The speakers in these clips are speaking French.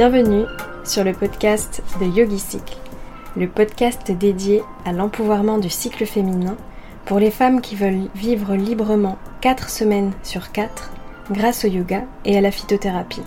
Bienvenue sur le podcast The Yogi Cycle, le podcast dédié à l'empouvoirment du cycle féminin pour les femmes qui veulent vivre librement 4 semaines sur 4 grâce au yoga et à la phytothérapie.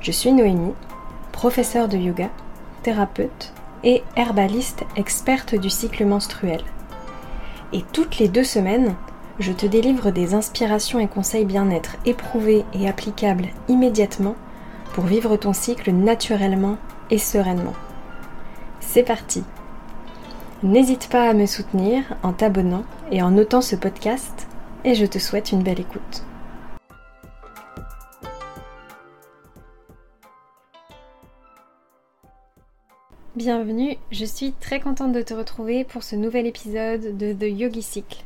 Je suis Noémie, professeure de yoga, thérapeute et herbaliste experte du cycle menstruel. Et toutes les 2 semaines, je te délivre des inspirations et conseils bien-être éprouvés et applicables immédiatement pour vivre ton cycle naturellement et sereinement. C'est parti! N'hésite pas à me soutenir en t'abonnant et en notant ce podcast, et je te souhaite une belle écoute. Bienvenue, je suis très contente de te retrouver pour ce nouvel épisode de The Yogi Cycle.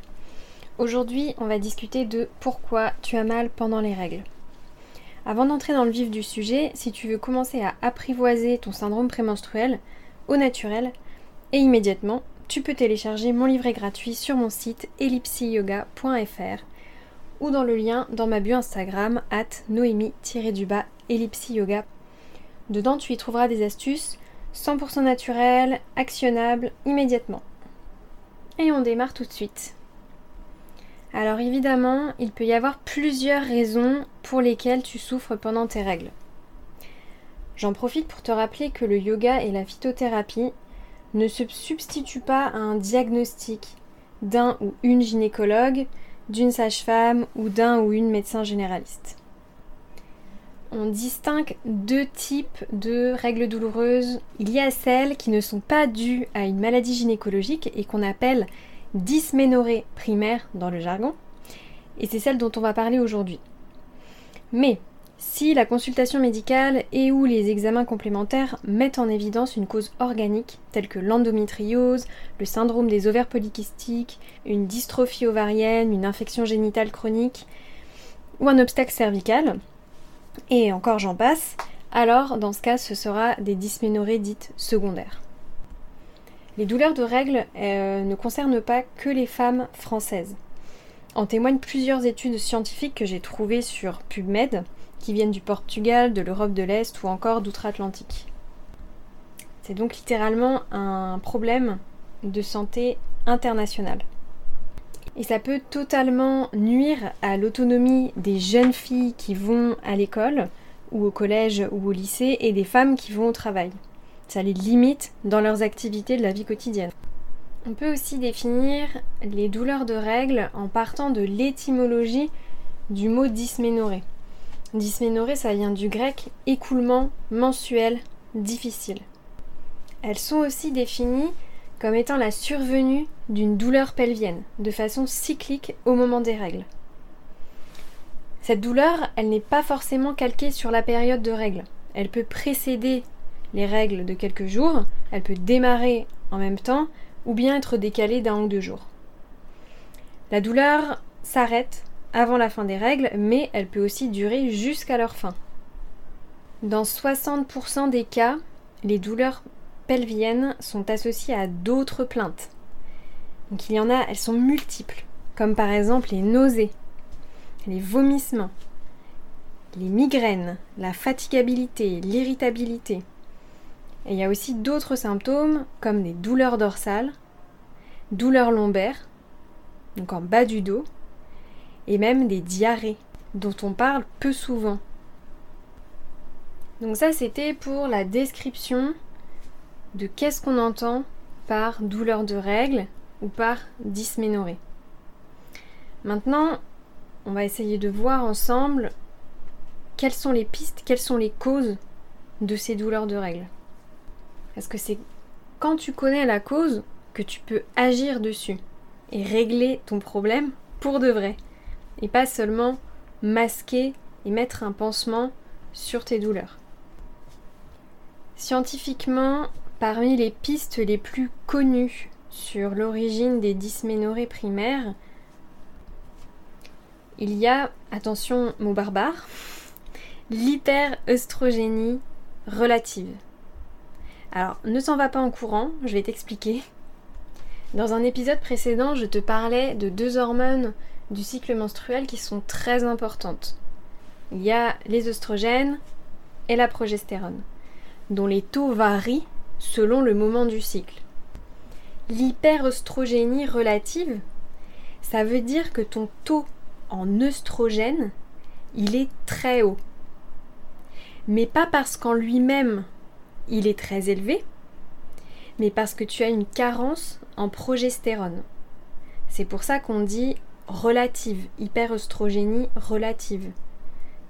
Aujourd'hui, on va discuter de pourquoi tu as mal pendant les règles. Avant d'entrer dans le vif du sujet, si tu veux commencer à apprivoiser ton syndrome prémenstruel au naturel et immédiatement, tu peux télécharger mon livret gratuit sur mon site ellipseeyoga.fr ou dans le lien dans ma bio Instagram @noemie_ellipseeyoga. Dedans, tu y trouveras des astuces 100% naturelles, actionnables immédiatement. Et on démarre tout de suite. Alors évidemment, il peut y avoir plusieurs raisons pour lesquelles tu souffres pendant tes règles. J'en profite pour te rappeler que le yoga et la phytothérapie ne se substituent pas à un diagnostic d'un ou une gynécologue, d'une sage-femme ou d'un ou une médecin généraliste. On distingue 2 types de règles douloureuses. Il y a celles qui ne sont pas dues à une maladie gynécologique et qu'on appelle dysménorrhée primaire dans le jargon, et c'est celle dont on va parler aujourd'hui. Mais si la consultation médicale et ou les examens complémentaires mettent en évidence une cause organique telle que l'endométriose, le syndrome des ovaires polykystiques, une dystrophie ovarienne, une infection génitale chronique ou un obstacle cervical, et encore j'en passe, alors dans ce cas ce sera des dysménorrhées dites secondaires. Les douleurs de règles ne concernent pas que les femmes françaises. En témoignent plusieurs études scientifiques que j'ai trouvées sur PubMed, qui viennent du Portugal, de l'Europe de l'Est ou encore d'outre-Atlantique. C'est donc littéralement un problème de santé internationale. Et ça peut totalement nuire à l'autonomie des jeunes filles qui vont à l'école, ou au collège, ou au lycée, et des femmes qui vont au travail. Ça les limite dans leurs activités de la vie quotidienne. On peut aussi définir les douleurs de règles en partant de l'étymologie du mot dysménorrhée. Dysménorrhée, ça vient du grec écoulement mensuel difficile. Elles sont aussi définies comme étant la survenue d'une douleur pelvienne, de façon cyclique au moment des règles. Cette douleur, elle n'est pas forcément calquée sur la période de règles. Elle peut précéder les règles de quelques jours, elle peut démarrer en même temps ou bien être décalée d'1 ou 2 jours. La douleur s'arrête avant la fin des règles, mais elle peut aussi durer jusqu'à leur fin. Dans 60% des cas, les douleurs pelviennes sont associées à d'autres plaintes. Donc il y en a, elles sont multiples, comme par exemple les nausées, les vomissements, les migraines, la fatigabilité, l'irritabilité. Et il y a aussi d'autres symptômes comme des douleurs dorsales, douleurs lombaires, donc en bas du dos, et même des diarrhées, dont on parle peu souvent. Donc ça, c'était pour la description de qu'est-ce qu'on entend par douleur de règles ou par dysménorrhée. Maintenant, on va essayer de voir ensemble quelles sont les pistes, quelles sont les causes de ces douleurs de règles. Parce que c'est quand tu connais la cause que tu peux agir dessus et régler ton problème pour de vrai. Et pas seulement masquer et mettre un pansement sur tes douleurs. Scientifiquement, parmi les pistes les plus connues sur l'origine des dysménorrhées primaires, il y a, attention mot barbare, l'hyperœstrogénie relative. Alors, ne s'en va pas en courant, je vais t'expliquer. Dans un épisode précédent, je te parlais de 2 hormones du cycle menstruel qui sont très importantes. Il y a les œstrogènes et la progestérone, dont les taux varient selon le moment du cycle. L'hyperœstrogénie relative, ça veut dire que ton taux en œstrogène, il est très haut. Mais pas parce qu'en lui-même, il est très élevé, mais parce que tu as une carence en progestérone. C'est pour ça qu'on dit relative, hyperœstrogénie relative.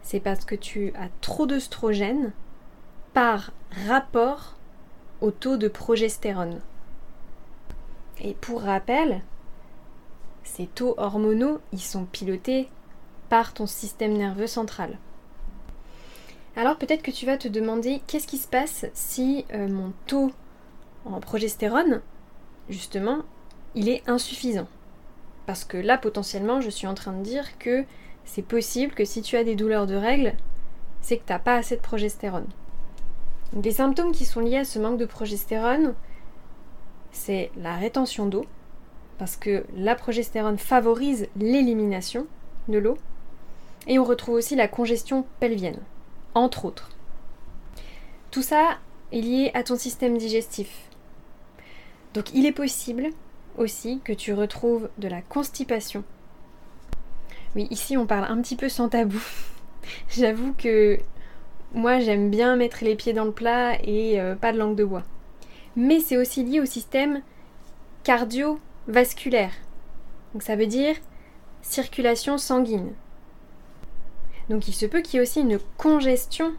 C'est parce que tu as trop d'œstrogène par rapport au taux de progestérone. Et pour rappel, ces taux hormonaux, ils sont pilotés par ton système nerveux central. Alors peut-être que tu vas te demander qu'est-ce qui se passe si mon taux en progestérone, justement, il est insuffisant. Parce que là, potentiellement, je suis en train de dire que c'est possible que si tu as des douleurs de règles, c'est que tu n'as pas assez de progestérone. Donc, les symptômes qui sont liés à ce manque de progestérone, c'est la rétention d'eau, parce que la progestérone favorise l'élimination de l'eau, et on retrouve aussi la congestion pelvienne, entre autres. Tout ça est lié à ton système digestif. Donc il est possible aussi que tu retrouves de la constipation. Oui, ici on parle un petit peu sans tabou. J'avoue que moi j'aime bien mettre les pieds dans le plat et pas de langue de bois. Mais c'est aussi lié au système cardiovasculaire. Donc ça veut dire circulation sanguine. Donc il se peut qu'il y ait aussi une congestion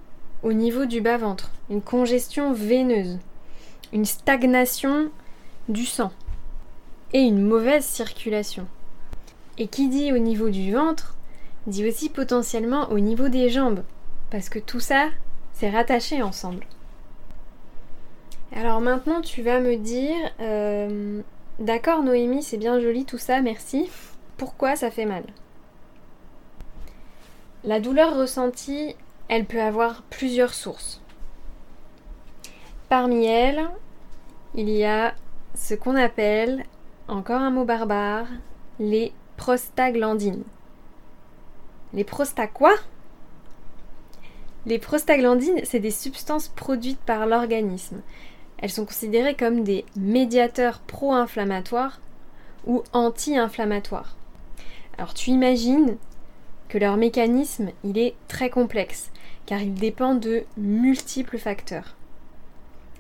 au niveau du bas-ventre, une congestion veineuse, une stagnation du sang. Et une mauvaise circulation. Et qui dit au niveau du ventre, dit aussi potentiellement au niveau des jambes, parce que tout ça, c'est rattaché ensemble. Alors maintenant, tu vas me dire, d'accord Noémie, c'est bien joli tout ça, merci, pourquoi ça fait mal ? La douleur ressentie, elle peut avoir plusieurs sources. Parmi elles, il y a ce qu'on appelle, encore un mot barbare, les prostaglandines. Les quoi ? Les prostaglandines, c'est des substances produites par l'organisme. Elles sont considérées comme des médiateurs pro-inflammatoires ou anti-inflammatoires. Alors tu imagines que leur mécanisme, il est très complexe, car il dépend de multiples facteurs.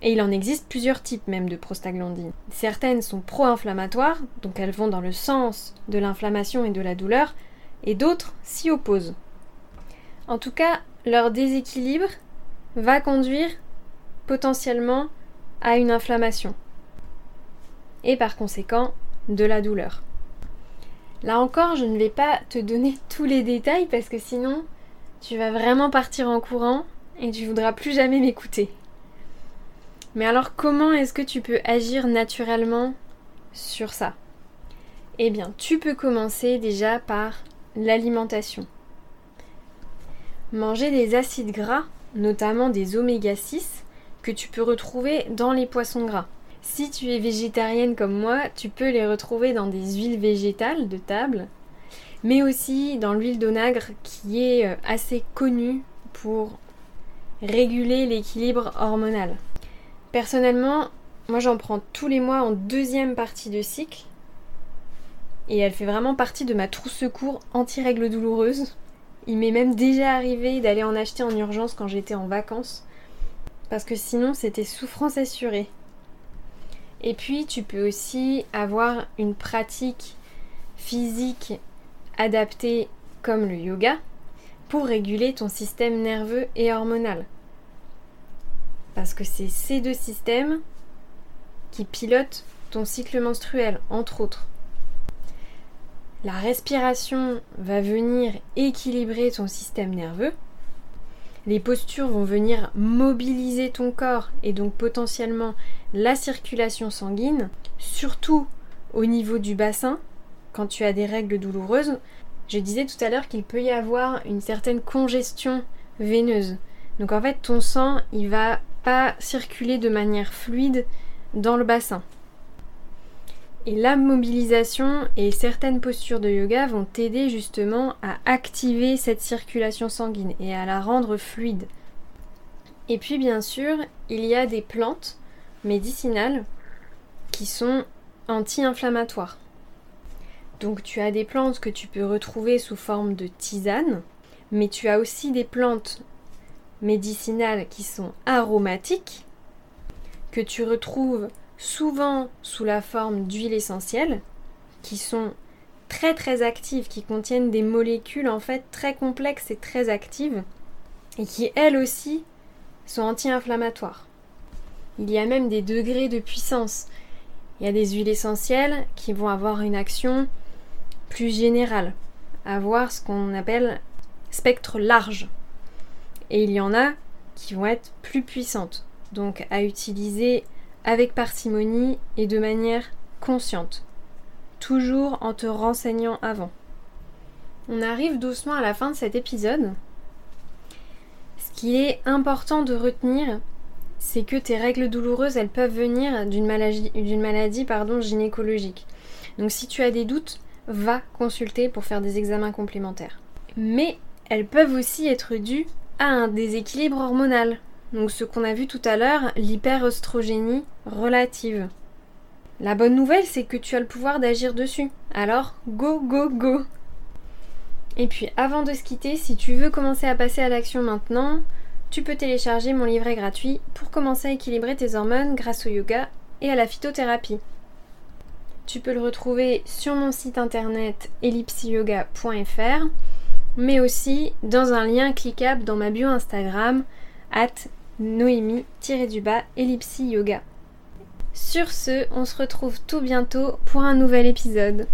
Et il en existe plusieurs types même de prostaglandines. Certaines sont pro-inflammatoires, donc elles vont dans le sens de l'inflammation et de la douleur, et d'autres s'y opposent. En tout cas, leur déséquilibre va conduire potentiellement à une inflammation, et par conséquent, de la douleur. Là encore, je ne vais pas te donner tous les détails, parce que sinon, tu vas vraiment partir en courant, et tu ne voudras plus jamais m'écouter. Mais alors comment est-ce que tu peux agir naturellement sur ça ? Eh bien, tu peux commencer déjà par l'alimentation. Manger des acides gras, notamment des oméga-6, que tu peux retrouver dans les poissons gras. Si tu es végétarienne comme moi, tu peux les retrouver dans des huiles végétales de table, mais aussi dans l'huile d'onagre qui est assez connue pour réguler l'équilibre hormonal. Personnellement, moi j'en prends tous les mois en deuxième partie de cycle et elle fait vraiment partie de ma trousse secours anti-règles douloureuses. Il m'est même déjà arrivé d'aller en acheter en urgence quand j'étais en vacances parce que sinon c'était souffrance assurée. Et puis tu peux aussi avoir une pratique physique adaptée comme le yoga pour réguler ton système nerveux et hormonal. Parce que c'est ces deux systèmes qui pilotent ton cycle menstruel, entre autres. La respiration va venir équilibrer ton système nerveux. Les postures vont venir mobiliser ton corps et donc potentiellement la circulation sanguine, surtout au niveau du bassin, quand tu as des règles douloureuses. Je disais tout à l'heure qu'il peut y avoir une certaine congestion veineuse. Donc en fait, ton sang, il va pas circuler de manière fluide dans le bassin. Et la mobilisation et certaines postures de yoga vont t'aider justement à activer cette circulation sanguine et à la rendre fluide. Et puis bien sûr, il y a des plantes médicinales qui sont anti-inflammatoires. Donc tu as des plantes que tu peux retrouver sous forme de tisane, mais tu as aussi des plantes médicinales qui sont aromatiques, que tu retrouves souvent sous la forme d'huiles essentielles, qui sont très très actives, qui contiennent des molécules en fait très complexes et très actives, et qui elles aussi sont anti-inflammatoires. Il y a même des degrés de puissance. Il y a des huiles essentielles qui vont avoir une action plus générale, avoir ce qu'on appelle spectre large. Et il y en a qui vont être plus puissantes, donc à utiliser avec parcimonie et de manière consciente, toujours en te renseignant avant. On arrive doucement à la fin de cet épisode. Ce qu'il est important de retenir, c'est que tes règles douloureuses, elles peuvent venir d'une maladie gynécologique. Donc si tu as des doutes, va consulter pour faire des examens complémentaires. Mais elles peuvent aussi être dues à un déséquilibre hormonal. Donc ce qu'on a vu tout à l'heure, l'hyperœstrogénie relative. La bonne nouvelle, c'est que tu as le pouvoir d'agir dessus. Alors, go, go, go! Et puis avant de se quitter, si tu veux commencer à passer à l'action maintenant, tu peux télécharger mon livret gratuit pour commencer à équilibrer tes hormones grâce au yoga et à la phytothérapie. Tu peux le retrouver sur mon site internet ellipseeyoga.fr, mais aussi dans un lien cliquable dans ma bio Instagram @noemie_ellipseeyoga. Sur ce, on se retrouve tout bientôt pour un nouvel épisode.